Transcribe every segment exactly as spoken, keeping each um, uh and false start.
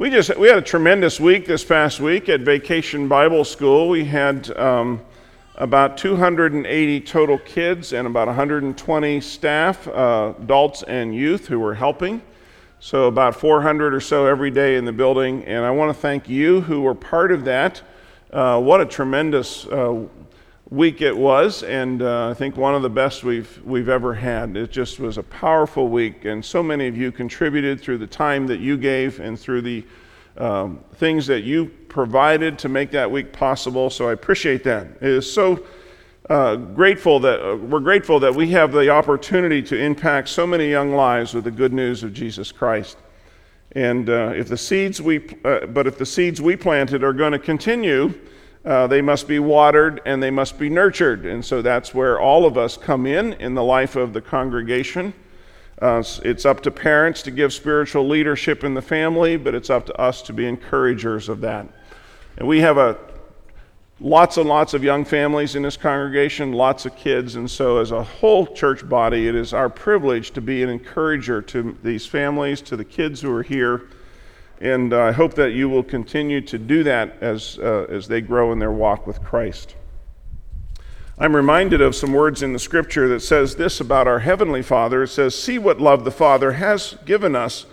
We just we had a tremendous week this past week at Vacation Bible School. We had um, about two hundred eighty total kids and about one hundred twenty staff, uh, adults and youth who were helping. So about four hundred or so every day in the building. And I want to thank you who were part of that. Uh, what a tremendous uh, week it was, and uh, I think one of the best we've we've ever had. It just was a powerful week, and so many of you contributed through the time that you gave and through the um, things that you provided to make that week possible. So I appreciate that. It is so uh, grateful that uh, we're grateful that we have the opportunity to impact so many young lives with the good news of Jesus Christ. And uh, if the seeds we, uh, but if the seeds we planted are going to continue, uh, they must be watered and they must be nurtured. And so that's where all of us come in in the life of the congregation. Uh, it's up to parents to give spiritual leadership in the family, but it's up to us to be encouragers of that. And we have a lots and lots of young families in this congregation, lots of kids, and so as a whole church body, it is our privilege to be an encourager to these families, to the kids who are here, and I hope that you will continue to do that as uh, as they grow in their walk with Christ. I'm reminded of some words in the scripture that says this about our Heavenly Father. It says, "See what love the Father has given us,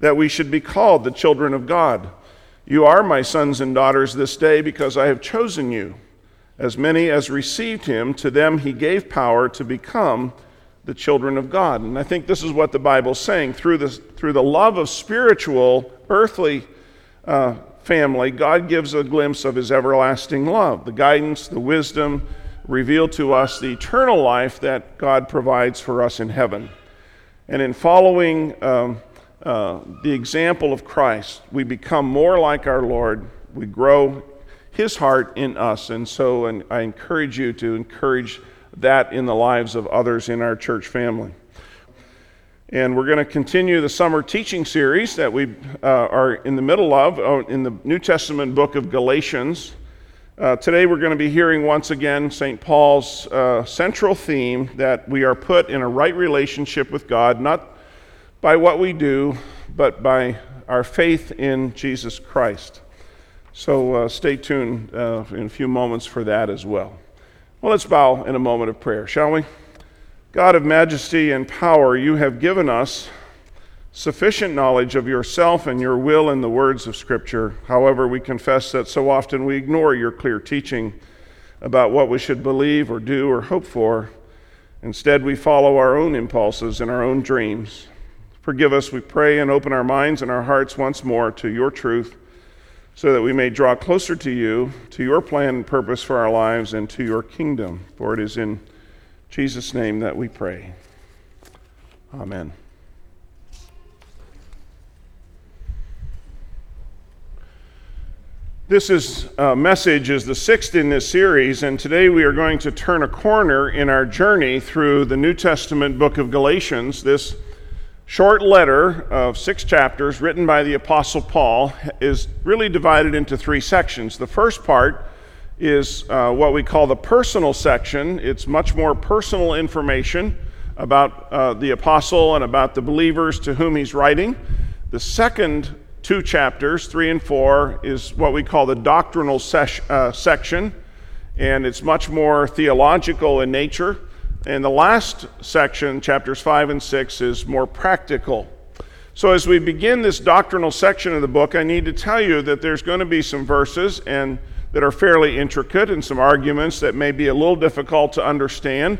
that we should be called the children of God. You are my sons and daughters this day because I have chosen you. As many as received him, to them he gave power to become the children of God." And I think this is what the Bible's saying. Through the, through the love of spiritual, earthly uh, family, God gives a glimpse of his everlasting love, the guidance, the wisdom revealed to us, the eternal life that God provides for us in heaven. And in following Um, Uh, the example of Christ, we become more like our Lord. We grow his heart in us. And so and I encourage you to encourage that in the lives of others in our church family. And we're going to continue the summer teaching series that we uh, are in the middle of uh, in the New Testament book of Galatians. Uh, today we're going to be hearing once again Saint Paul's uh, central theme that we are put in a right relationship with God, not by what we do, but by our faith in Jesus Christ. So uh, stay tuned uh, in a few moments for that as well. Well, let's bow in a moment of prayer, shall we? God of majesty and power, you have given us sufficient knowledge of yourself and your will in the words of Scripture. However, we confess that so often we ignore your clear teaching about what we should believe or do or hope for. Instead, we follow our own impulses and our own dreams. Forgive us, we pray, and open our minds and our hearts once more to your truth so that we may draw closer to you, to your plan and purpose for our lives, and to your kingdom. For it is in Jesus' name that we pray. Amen. This is, uh, message is the sixth in this series, and today we are going to turn a corner in our journey through the New Testament book of Galatians. This short letter of six chapters written by the Apostle Paul is really divided into three sections. The first part is uh, what we call the personal section. It's much more personal information about uh, the apostle and about the believers to whom he's writing. The second two chapters, three and four, is what we call the doctrinal ses- uh, section, and it's much more theological in nature. And the last section, chapters five and six, is more practical. So as we begin this doctrinal section of the book, I need to tell you that there's going to be some verses and that are fairly intricate and some arguments that may be a little difficult to understand.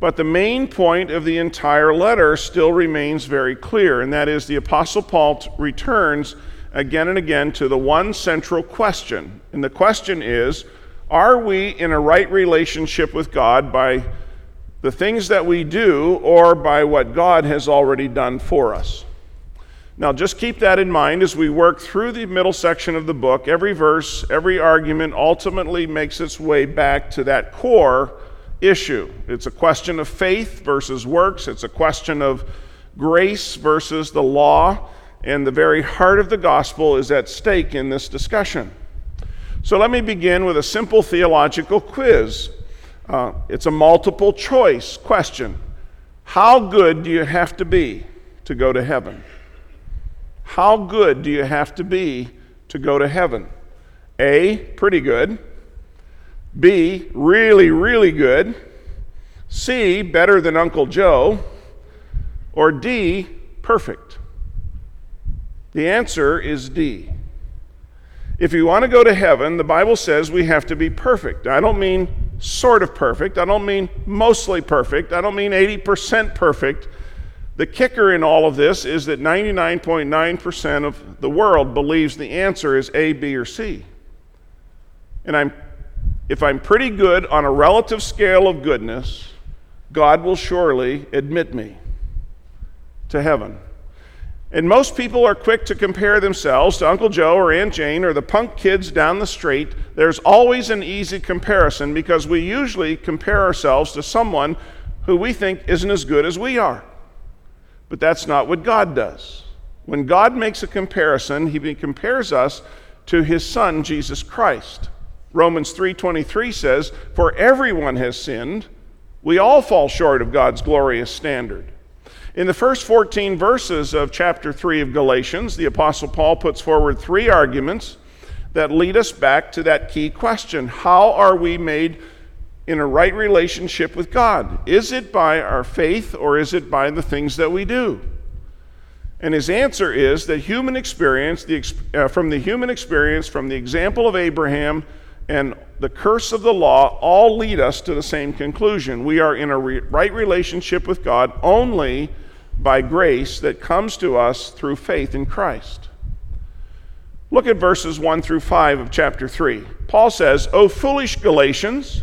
But the main point of the entire letter still remains very clear, and that is the Apostle Paul returns again and again to the one central question. And the question is, are we in a right relationship with God by the things that we do or by what God has already done for us? Now, just keep that in mind as we work through the middle section of the book. Every verse, every argument ultimately makes its way back to that core issue. It's a question of faith versus works. It's a question of grace versus the law. And the very heart of the gospel is at stake in this discussion. So let me begin with a simple theological quiz. Uh, it's a multiple choice question. How good do you have to be to go to heaven? How good do you have to be to go to heaven? A, pretty good. B, really, really good. C, better than Uncle Joe. Or D, perfect. The answer is D. If you want to go to heaven, the Bible says we have to be perfect. I don't mean sort of perfect. I don't mean mostly perfect. I don't mean eighty percent perfect. The kicker in all of this is that ninety-nine point nine percent of the world believes the answer is A, B, or C. And I'm, if I'm pretty good on a relative scale of goodness, God will surely admit me to heaven. And most people are quick to compare themselves to Uncle Joe or Aunt Jane or the punk kids down the street. There's always an easy comparison because we usually compare ourselves to someone who we think isn't as good as we are. But that's not what God does. When God makes a comparison, he compares us to his son, Jesus Christ. Romans three twenty-three says, "For everyone has sinned, we all fall short of God's glorious standard." In the first fourteen verses of chapter three of Galatians, the Apostle Paul puts forward three arguments that lead us back to that key question. How are we made in a right relationship with God? Is it by our faith or is it by the things that we do? And his answer is that human experience, the, uh, from the human experience, from the example of Abraham and the curse of the law, all lead us to the same conclusion. We are in a re- right relationship with God only by grace that comes to us through faith in Christ. Look at verses one through five of chapter three. Paul says, "O foolish Galatians,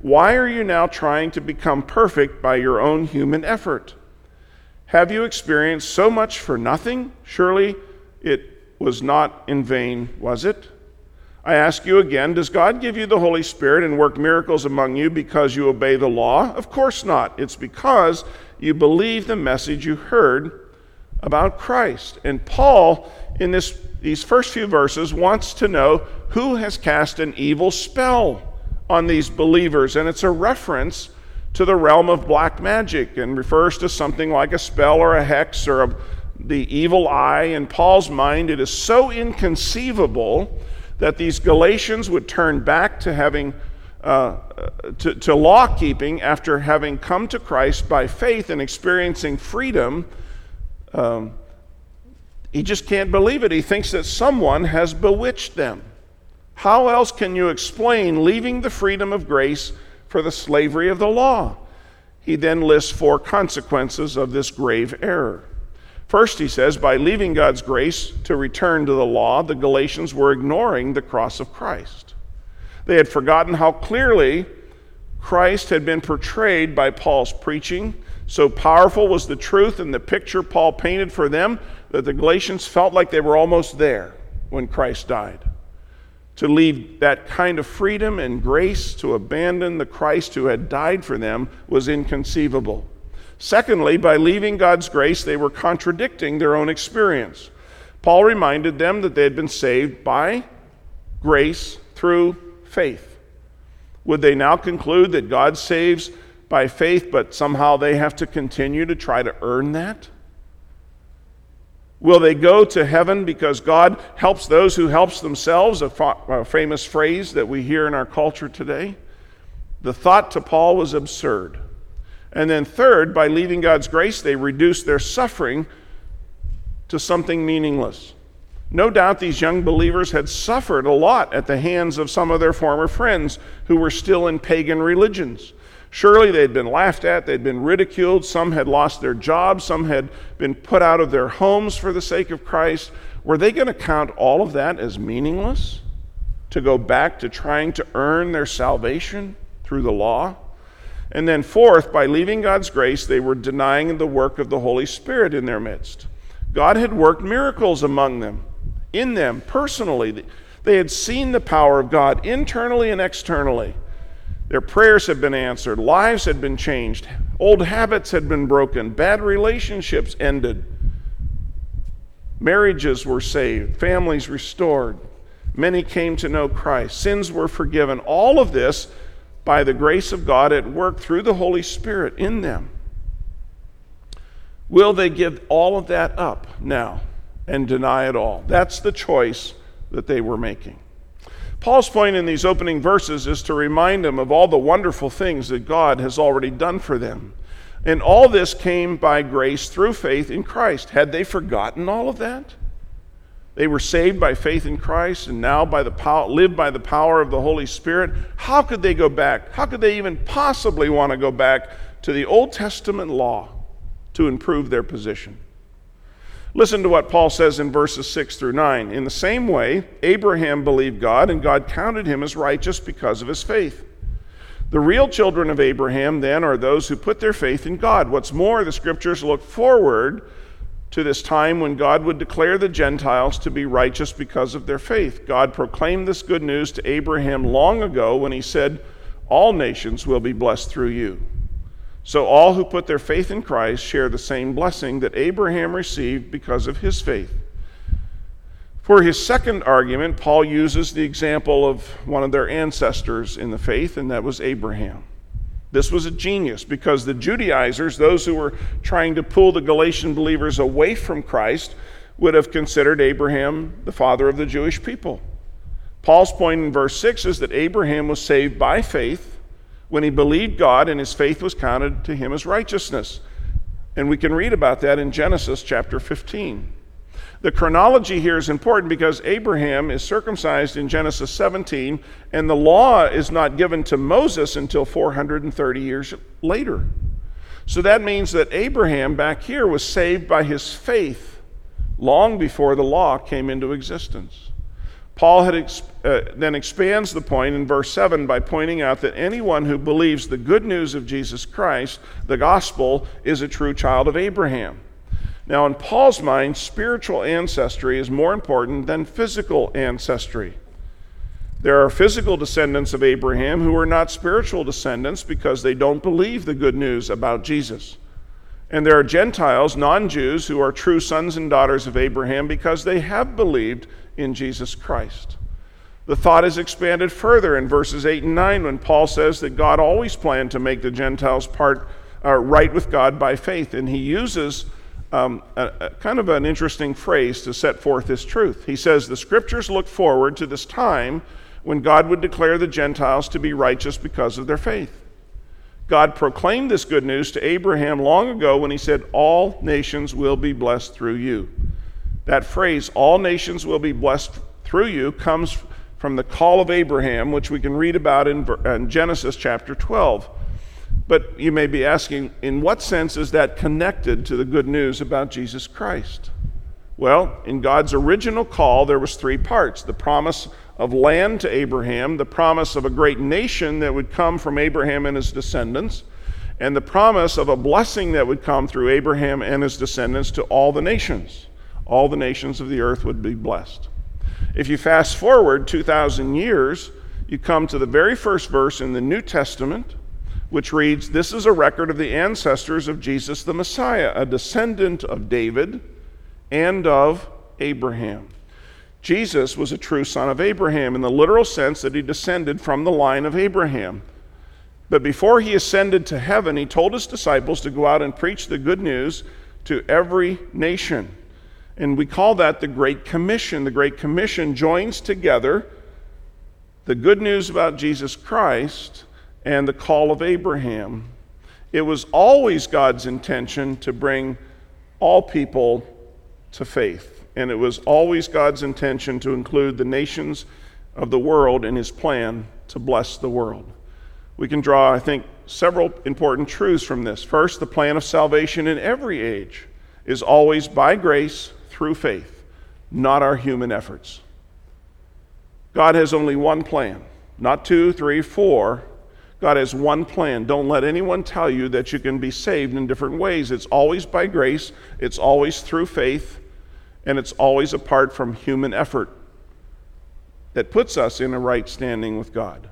why are you now trying to become perfect by your own human effort? Have you experienced so much for nothing? Surely it was not in vain, was it? I ask you again, does God give you the Holy Spirit and work miracles among you because you obey the law? Of course not. It's because you believe the message you heard about Christ." And Paul, in this, these first few verses, wants to know who has cast an evil spell on these believers, and it's a reference to the realm of black magic and refers to something like a spell or a hex or a, the evil eye. In Paul's mind, it is so inconceivable that these Galatians would turn back to having uh, to, to law keeping after having come to Christ by faith and experiencing freedom. Um, he just can't believe it. He thinks that someone has bewitched them. How else can you explain leaving the freedom of grace for the slavery of the law? He then lists four consequences of this grave error. First, he says, by leaving God's grace to return to the law, the Galatians were ignoring the cross of Christ. They had forgotten how clearly Christ had been portrayed by Paul's preaching. So powerful was the truth and the picture Paul painted for them that the Galatians felt like they were almost there when Christ died. To leave that kind of freedom and grace to abandon the Christ who had died for them was inconceivable. Secondly, by leaving God's grace, they were contradicting their own experience. Paul reminded them that they had been saved by grace through faith. Would they now conclude that God saves by faith, but somehow they have to continue to try to earn that? Will they go to heaven because God helps those who helps themselves, a, fa- a famous phrase that we hear in our culture today? The thought to Paul was absurd. And then third, by leaving God's grace, they reduced their suffering to something meaningless. No doubt these young believers had suffered a lot at the hands of some of their former friends who were still in pagan religions. Surely they'd been laughed at, they'd been ridiculed, some had lost their jobs, some had been put out of their homes for the sake of Christ. Were they going to count all of that as meaningless? To go back to trying to earn their salvation through the law? And then fourth, by leaving God's grace, they were denying the work of the Holy Spirit in their midst. God had worked miracles among them, in them, personally. They had seen the power of God internally and externally. Their prayers had been answered. Lives had been changed. Old habits had been broken. Bad relationships ended. Marriages were saved. Families restored. Many came to know Christ. Sins were forgiven. All of this by the grace of God at work through the Holy Spirit in them. Will they give all of that up now and deny it all? That's the choice that they were making. Paul's point in these opening verses is to remind them of all the wonderful things that God has already done for them. And all this came by grace through faith in Christ. Had they forgotten all of that? They were saved by faith in Christ and now by the pow- live by the power of the Holy Spirit. How could they go back? How could they even possibly want to go back to the Old Testament law to improve their position? Listen to what Paul says in verses six through nine. In the same way, Abraham believed God, and God counted him as righteous because of his faith. The real children of Abraham, then, are those who put their faith in God. What's more, the Scriptures look forward to this time when God would declare the Gentiles to be righteous because of their faith. God proclaimed this good news to Abraham long ago when he said, "All nations will be blessed through you." So all who put their faith in Christ share the same blessing that Abraham received because of his faith. For his second argument, Paul uses the example of one of their ancestors in the faith, and that was Abraham. This was a genius because the Judaizers, those who were trying to pull the Galatian believers away from Christ, would have considered Abraham the father of the Jewish people. Paul's point in verse six is that Abraham was saved by faith when he believed God, and his faith was counted to him as righteousness. And we can read about that in Genesis chapter fifteen. The chronology here is important because Abraham is circumcised in Genesis seventeen, and the law is not given to Moses until four hundred thirty years later. So that means that Abraham back here was saved by his faith long before the law came into existence. Paul had ex- uh, then expands the point in verse seven by pointing out that anyone who believes the good news of Jesus Christ, the gospel, is a true child of Abraham. Now, in Paul's mind, spiritual ancestry is more important than physical ancestry. There are physical descendants of Abraham who are not spiritual descendants because they don't believe the good news about Jesus. And there are Gentiles, non-Jews, who are true sons and daughters of Abraham because they have believed in Jesus Christ. The thought is expanded further in verses eight and nine when Paul says that God always planned to make the Gentiles part uh, right with God by faith, and he uses Um, a, a kind of an interesting phrase to set forth this truth. He says, the Scriptures look forward to this time when God would declare the Gentiles to be righteous because of their faith. God proclaimed this good news to Abraham long ago when he said, all nations will be blessed through you. That phrase, all nations will be blessed through you, comes from the call of Abraham, which we can read about in, in Genesis chapter twelve. But you may be asking, in what sense is that connected to the good news about Jesus Christ? Well, in God's original call, there was three parts. The promise of land to Abraham, the promise of a great nation that would come from Abraham and his descendants, and the promise of a blessing that would come through Abraham and his descendants to all the nations. All the nations of the earth would be blessed. If you fast forward two thousand years, you come to the very first verse in the New Testament, which reads, this is a record of the ancestors of Jesus the Messiah, a descendant of David and of Abraham. Jesus was a true son of Abraham in the literal sense that he descended from the line of Abraham. But before he ascended to heaven, he told his disciples to go out and preach the good news to every nation. And we call that the Great Commission. The Great Commission joins together the good news about Jesus Christ and the call of Abraham. It was always God's intention to bring all people to faith, and it was always God's intention to include the nations of the world in his plan to bless the world. We can draw, I think, several important truths from this. First, the plan of salvation in every age is always by grace through faith, not our human efforts. God has only one plan, not two, three, four. God has one plan. Don't let anyone tell you that you can be saved in different ways. It's always by grace, it's always through faith, and it's always apart from human effort. that puts us in a right standing with God.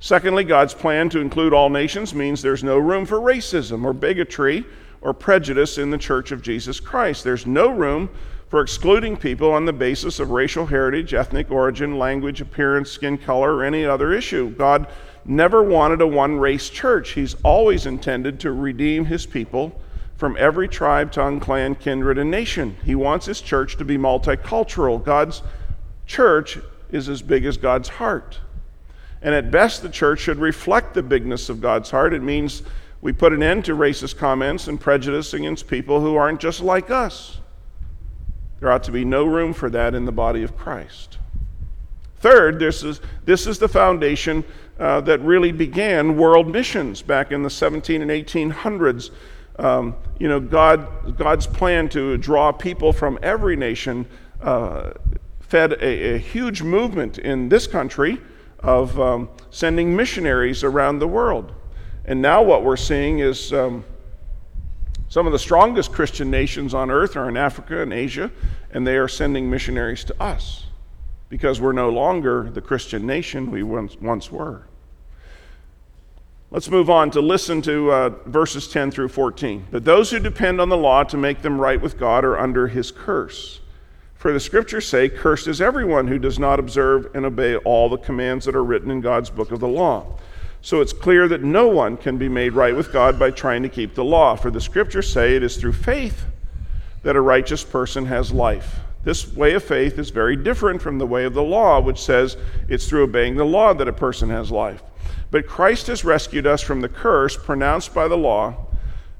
Secondly, God's plan to include all nations means there's no room for racism or bigotry or prejudice in the Church of Jesus Christ. There's no room for excluding people on the basis of racial heritage, ethnic origin, language, appearance, skin color, or any other issue. God never wanted a one-race church. He's always intended to redeem his people from every tribe, tongue, clan, kindred, and nation. He wants his church to be multicultural. God's church is as big as God's heart. And at best, the church should reflect the bigness of God's heart. It means we put an end to racist comments and prejudice against people who aren't just like us. There ought to be no room for that in the body of Christ. Third, this is, this is the foundation uh, that really began world missions back in the seventeen and eighteen hundreds. Um, you know, God, God's plan to draw people from every nation uh, fed a, a huge movement in this country of um, sending missionaries around the world. And now what we're seeing is um, some of the strongest Christian nations on earth are in Africa and Asia, and they are sending missionaries to us because we're no longer the Christian nation we once, once were. Let's move on to listen to uh, verses ten through fourteen. But those who depend on the law to make them right with God are under his curse. For the scriptures say, cursed is everyone who does not observe and obey all the commands that are written in God's book of the law. So it's clear that no one can be made right with God by trying to keep the law. For the scriptures say it is through faith that a righteous person has life. This way of faith is very different from the way of the law, which says it's through obeying the law that a person has life. But Christ has rescued us from the curse pronounced by the law,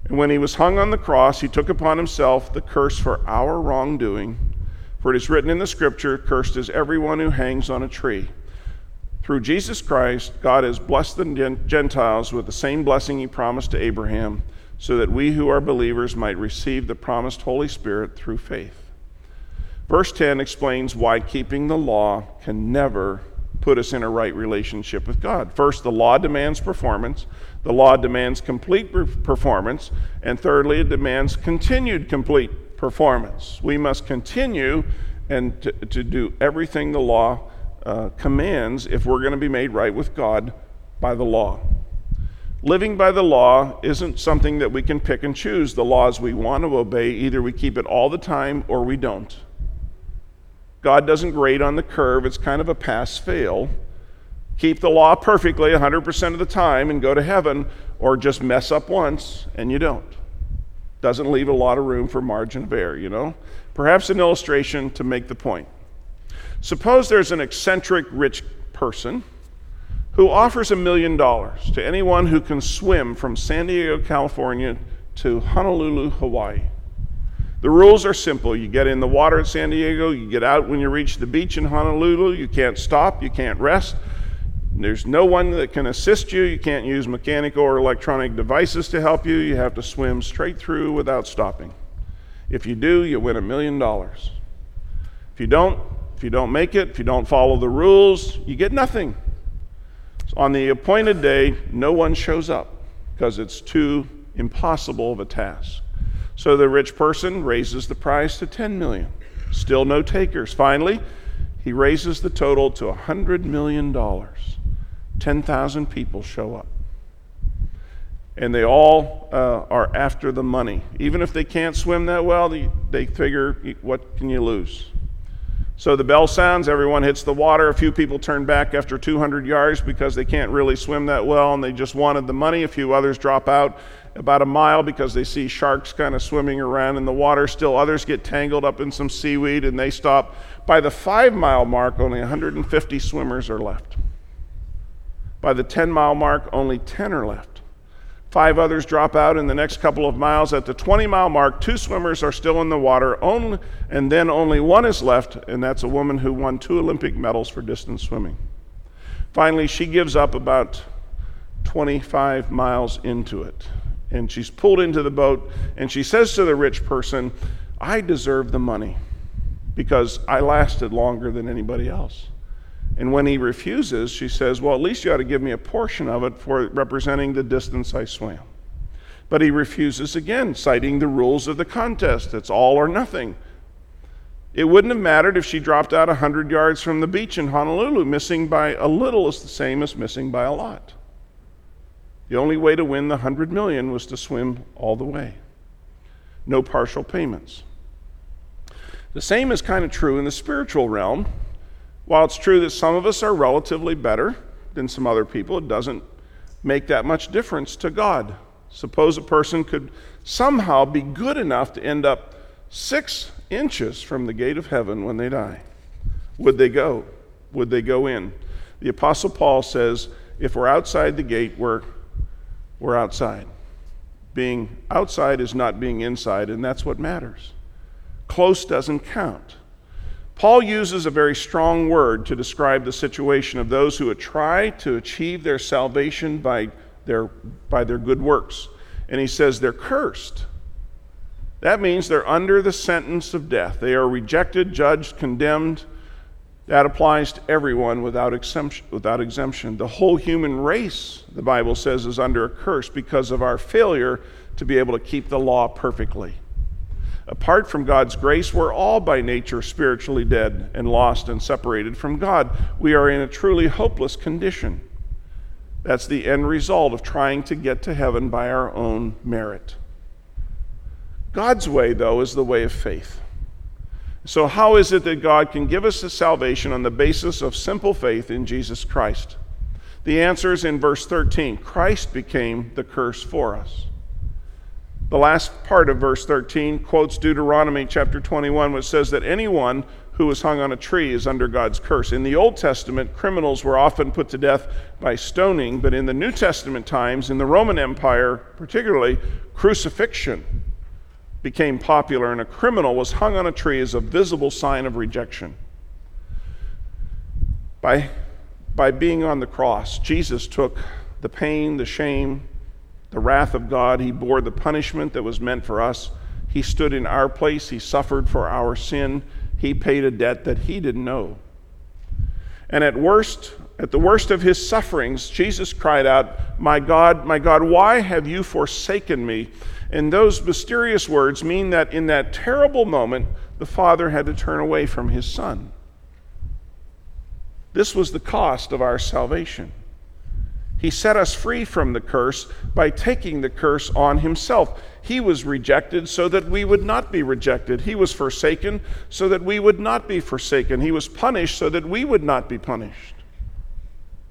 and when he was hung on the cross, he took upon himself the curse for our wrongdoing. For it is written in the scripture, cursed is everyone who hangs on a tree. Through Jesus Christ, God has blessed the Gentiles with the same blessing he promised to Abraham, so that we who are believers might receive the promised Holy Spirit through faith. Verse ten explains why keeping the law can never put us in a right relationship with God. First, the law demands performance. The law demands complete performance. And thirdly, it demands continued complete performance. We must continue and to, to do everything the law uh, commands if we're going to be made right with God by the law. Living by the law isn't something that we can pick and choose. The laws we want to obey, either we keep it all the time or we don't. God doesn't grade on the curve. It's kind of a pass-fail. Keep the law perfectly one hundred percent of the time and go to heaven, or just mess up once and you don't. Doesn't leave a lot of room for margin of error, you know? Perhaps an illustration to make the point. Suppose there's an eccentric rich person who offers a million dollars to anyone who can swim from San Diego, California to Honolulu, Hawaii. The rules are simple. You get in the water at San Diego, you get out when you reach the beach in Honolulu, you can't stop, you can't rest. There's no one that can assist you, you can't use mechanical or electronic devices to help you, you have to swim straight through without stopping. If you do, you win a million dollars. If you don't, if you don't make it, if you don't follow the rules, you get nothing. So on the appointed day, no one shows up because it's too impossible of a task. So the rich person raises the prize to ten million dollars. Still no takers. Finally, he raises the total to one hundred million dollars. ten thousand people show up. And they all uh, are after the money. Even if they can't swim that well, they, they figure, what can you lose? So the bell sounds, everyone hits the water. A few people turn back after two hundred yards because they can't really swim that well and they just wanted the money. A few others drop out about a mile because they see sharks kind of swimming around in the water. Still others get tangled up in some seaweed and they stop. By the five mile mark, only one hundred fifty swimmers are left. By the ten mile mark, only ten are left. Five others drop out in the next couple of miles. At the twenty mile mark, two swimmers are still in the water, only, and then only one is left, and that's a woman who won two Olympic medals for distance swimming. Finally, she gives up about twenty-five miles into it. And she's pulled into the boat, and she says to the rich person, I deserve the money because I lasted longer than anybody else. And when he refuses, she says, well, at least you ought to give me a portion of it for representing the distance I swam. But he refuses again, citing the rules of the contest. It's all or nothing. It wouldn't have mattered if she dropped out one hundred yards from the beach in Honolulu. Missing by a little is the same as missing by a lot. The only way to win the one hundred million was to swim all the way. No partial payments. The same is kind of true in the spiritual realm. While it's true that some of us are relatively better than some other people, it doesn't make that much difference to God. Suppose a person could somehow be good enough to end up six inches from the gate of heaven when they die. Would they go? Would they go in? The Apostle Paul says, if we're outside the gate, we're, we're outside. Being outside is not being inside, and that's what matters. Close doesn't count. Paul uses a very strong word to describe the situation of those who would try to achieve their salvation by their, by their good works. And he says they're cursed. That means they're under the sentence of death. They are rejected, judged, condemned. That applies to everyone without exemption. Without exemption. The whole human race, the Bible says, is under a curse because of our failure to be able to keep the law perfectly. Apart from God's grace, we're all by nature spiritually dead and lost and separated from God. We are in a truly hopeless condition. That's the end result of trying to get to heaven by our own merit. God's way, though, is the way of faith. So how is it that God can give us the salvation on the basis of simple faith in Jesus Christ? The answer is in verse thirteen. Christ became the curse for us. The last part of verse thirteen quotes Deuteronomy chapter twenty-one, which says that anyone who is hung on a tree is under God's curse. In the Old Testament, criminals were often put to death by stoning, but in the New Testament times, in the Roman Empire particularly, crucifixion became popular, and a criminal was hung on a tree as a visible sign of rejection. By, by being on the cross, Jesus took the pain, the shame, the wrath of God. He bore the punishment that was meant for us. He stood in our place. He suffered for our sin. He paid a debt that he didn't know. And at worst, at the worst of his sufferings, Jesus cried out, "My God, my God, why have you forsaken me?" And those mysterious words mean that in that terrible moment, the Father had to turn away from his Son. This was the cost of our salvation. He set us free from the curse by taking the curse on himself. He was rejected so that we would not be rejected. He was forsaken so that we would not be forsaken. He was punished so that we would not be punished.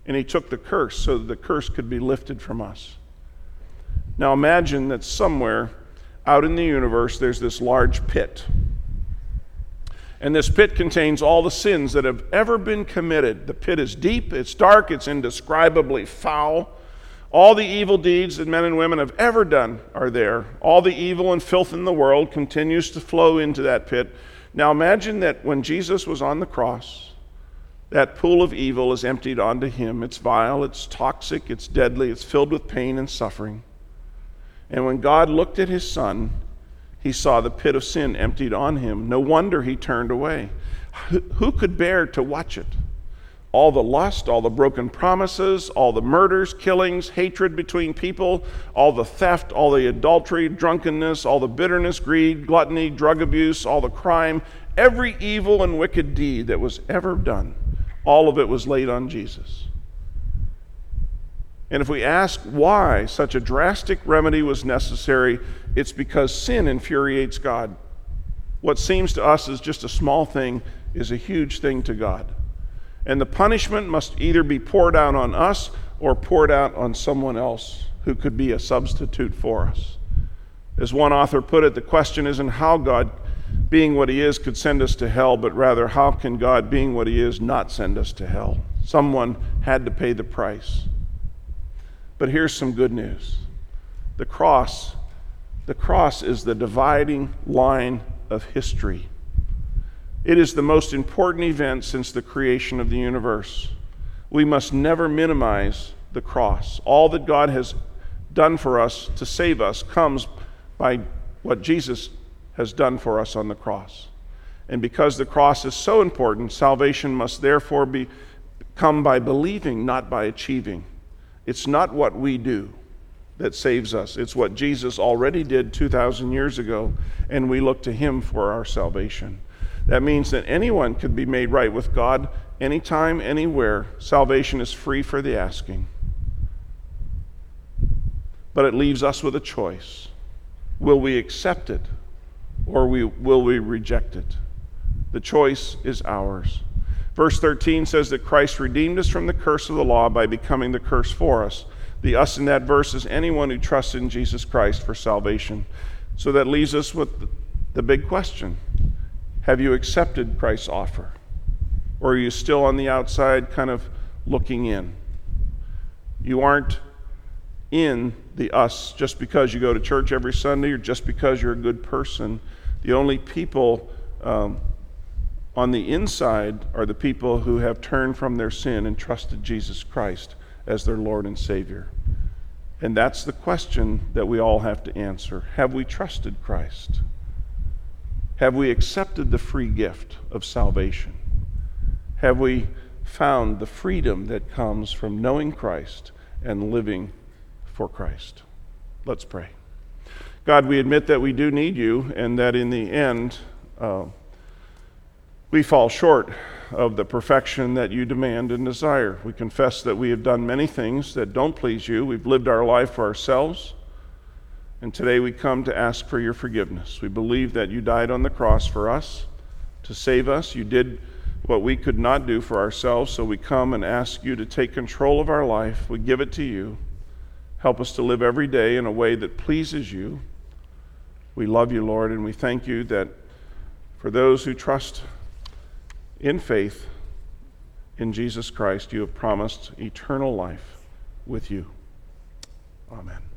And he took the curse so that the curse could be lifted from us. Now imagine that somewhere out in the universe there's this large pit. And this pit contains all the sins that have ever been committed. The pit is deep, it's dark, it's indescribably foul. All the evil deeds that men and women have ever done are there. All the evil and filth in the world continues to flow into that pit. Now imagine that when Jesus was on the cross, that pool of evil is emptied onto him. It's vile, it's toxic, it's deadly, it's filled with pain and suffering. And when God looked at his Son, he saw the pit of sin emptied on him. No wonder he turned away. Who could bear to watch it? All the lust, all the broken promises, all the murders, killings, hatred between people, all the theft, all the adultery, drunkenness, all the bitterness, greed, gluttony, drug abuse, all the crime, every evil and wicked deed that was ever done, all of it was laid on Jesus. And if we ask why such a drastic remedy was necessary, it's because sin infuriates God. What seems to us as just a small thing is a huge thing to God. And the punishment must either be poured out on us or poured out on someone else who could be a substitute for us. As one author put it, the question isn't how God, being what he is, could send us to hell, but rather how can God, being what he is, not send us to hell? Someone had to pay the price. But here's some good news. The cross, the cross is the dividing line of history. It is the most important event since the creation of the universe. We must never minimize the cross. All that God has done for us to save us comes by what Jesus has done for us on the cross. And because the cross is so important, salvation must therefore be come by believing, not by achieving. It's not what we do that saves us. It's what Jesus already did two thousand years ago, and we look to him for our salvation. That means that anyone could be made right with God anytime, anywhere. Salvation is free for the asking. But it leaves us with a choice. Will we accept it or we, will we reject it? The choice is ours. Verse thirteen says that Christ redeemed us from the curse of the law by becoming the curse for us. The us in that verse is anyone who trusts in Jesus Christ for salvation. So that leaves us with the big question. Have you accepted Christ's offer? Or are you still on the outside kind of looking in? You aren't in the us just because you go to church every Sunday or just because you're a good person. The only people um, on the inside are the people who have turned from their sin and trusted Jesus Christ as their Lord and Savior. And that's the question that we all have to answer. Have we trusted Christ? Have we accepted the free gift of salvation? Have we found the freedom that comes from knowing Christ and living for Christ? Let's pray. God, we admit that we do need you and that in the end, uh, we fall short of the perfection that you demand and desire. We confess that we have done many things that don't please you. We've lived our life for ourselves. And today we come to ask for your forgiveness. We believe that you died on the cross for us to save us. You did what we could not do for ourselves, so we come and ask you to take control of our life. We give it to you. Help us to live every day in a way that pleases you. We love you, Lord, and we thank you that for those who trust in faith in Jesus Christ, you have promised eternal life with you. Amen.